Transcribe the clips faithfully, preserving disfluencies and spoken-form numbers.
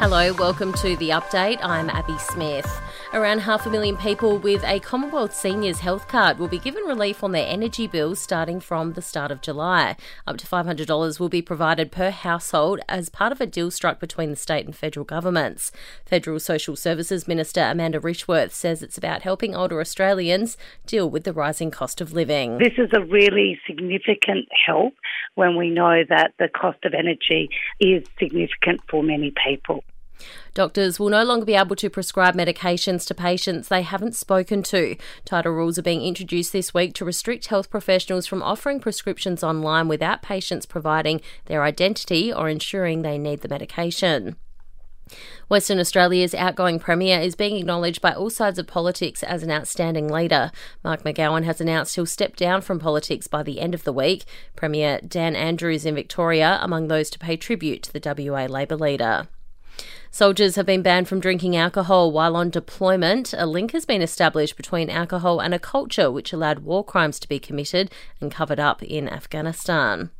Hello, welcome to The Update. I'm Abby Smith. Around half a million people with a Commonwealth Seniors health card will be given relief on their energy bills starting from the start of July. Up to five hundred dollars will be provided per household as part of a deal struck between the state and federal governments. Federal Social Services Minister Amanda Richworth says it's about helping older Australians deal with the rising cost of living. This is a really significant help when we know that the cost of energy is significant for many people. Doctors will no longer be able to prescribe medications to patients they haven't spoken to. Tighter rules are being introduced this week to restrict health professionals from offering prescriptions online without patients providing their identity or ensuring they need the medication. Western Australia's outgoing Premier is being acknowledged by all sides of politics as an outstanding leader. Mark McGowan has announced he'll step down from politics by the end of the week. Premier Dan Andrews in Victoria among those to pay tribute to the W A Labor leader. Soldiers have been banned from drinking alcohol while on deployment. A link has been established between alcohol and a culture which allowed war crimes to be committed and covered up in Afghanistan.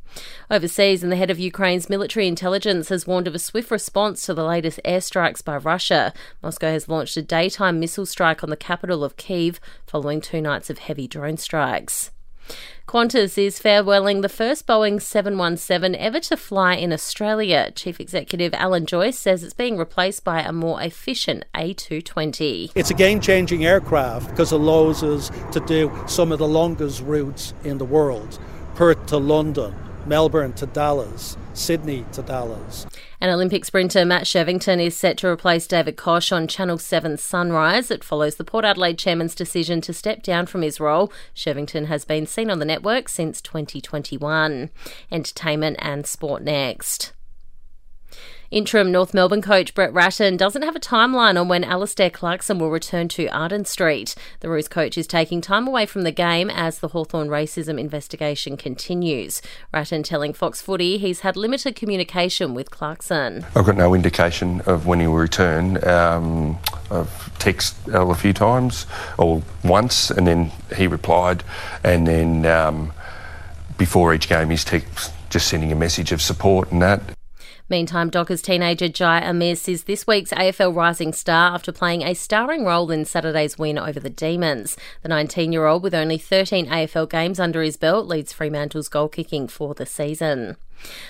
Overseas, and the head of Ukraine's military intelligence has warned of a swift response to the latest airstrikes by Russia. Moscow has launched a daytime missile strike on the capital of Kyiv following two nights of heavy drone strikes. Qantas is farewelling the first Boeing seven one seven ever to fly in Australia. Chief Executive Alan Joyce says it's being replaced by a more efficient A two twenty. It's a game-changing aircraft because it allows us to do some of the longest routes in the world. Perth to London, Melbourne to Dallas, Sydney to Dallas. And Olympic sprinter Matt Shirvington is set to replace David Koch on Channel seven Sunrise. It follows the Port Adelaide chairman's decision to step down from his role. Shirvington has been seen on the network since twenty twenty-one. Entertainment and sport next. Interim North Melbourne coach Brett Ratton doesn't have a timeline on when Alastair Clarkson will return to Arden Street. The Roos coach is taking time away from the game as the Hawthorn racism investigation continues. Ratton telling Fox Footy he's had limited communication with Clarkson. I've got no indication of when he will return. Um, I've texted Al a few times, or once, and then he replied. And then um, before each game he's text, just sending a message of support and that. Meantime, Dockers teenager Jai Amir is this week's A F L Rising Star after playing a starring role in Saturday's win over the Demons. The nineteen-year-old, with only thirteen A F L games under his belt, leads Fremantle's goal-kicking for the season.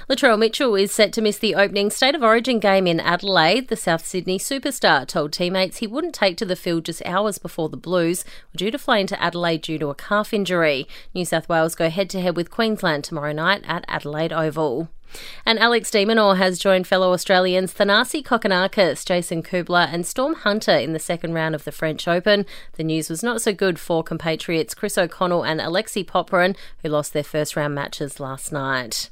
Latrell Mitchell is set to miss the opening State of Origin game in Adelaide. The South Sydney superstar told teammates he wouldn't take to the field just hours before the Blues were due to fly into Adelaide due to a calf injury. New South Wales go head-to-head with Queensland tomorrow night at Adelaide Oval. And Alex de Minaur has joined fellow Australians Thanasi Kokonakis, Jason Kubler and Storm Hunter in the second round of the French Open. The news was not so good for compatriots Chris O'Connell and Alexei Popperin, who lost their first round matches last night.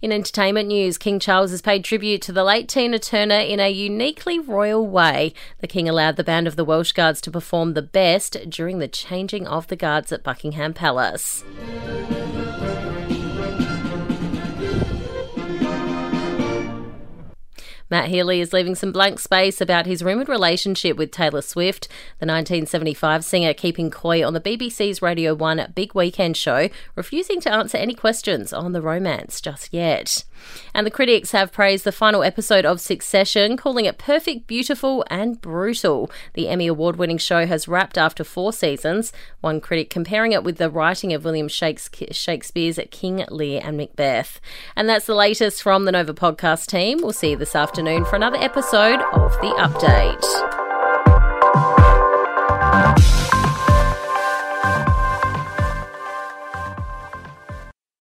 In entertainment news, King Charles has paid tribute to the late Tina Turner in a uniquely royal way. The King allowed the band of the Welsh Guards to perform the best during the changing of the guards at Buckingham Palace. Matt Healy is leaving some blank space about his rumoured relationship with Taylor Swift. The nineteen seventy-five singer keeping coy on the B B C's Radio one Big Weekend show, refusing to answer any questions on the romance just yet. And the critics have praised the final episode of Succession, calling it perfect, beautiful and brutal. The Emmy award-winning show has wrapped after four seasons, one critic comparing it with the writing of William Shakespeare's King Lear and Macbeth. And that's the latest from the Nova podcast team. We'll see you this afternoon for another episode of The Update.